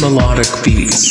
Melodic beats.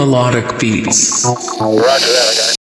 melodic beats. Roger that, I got it.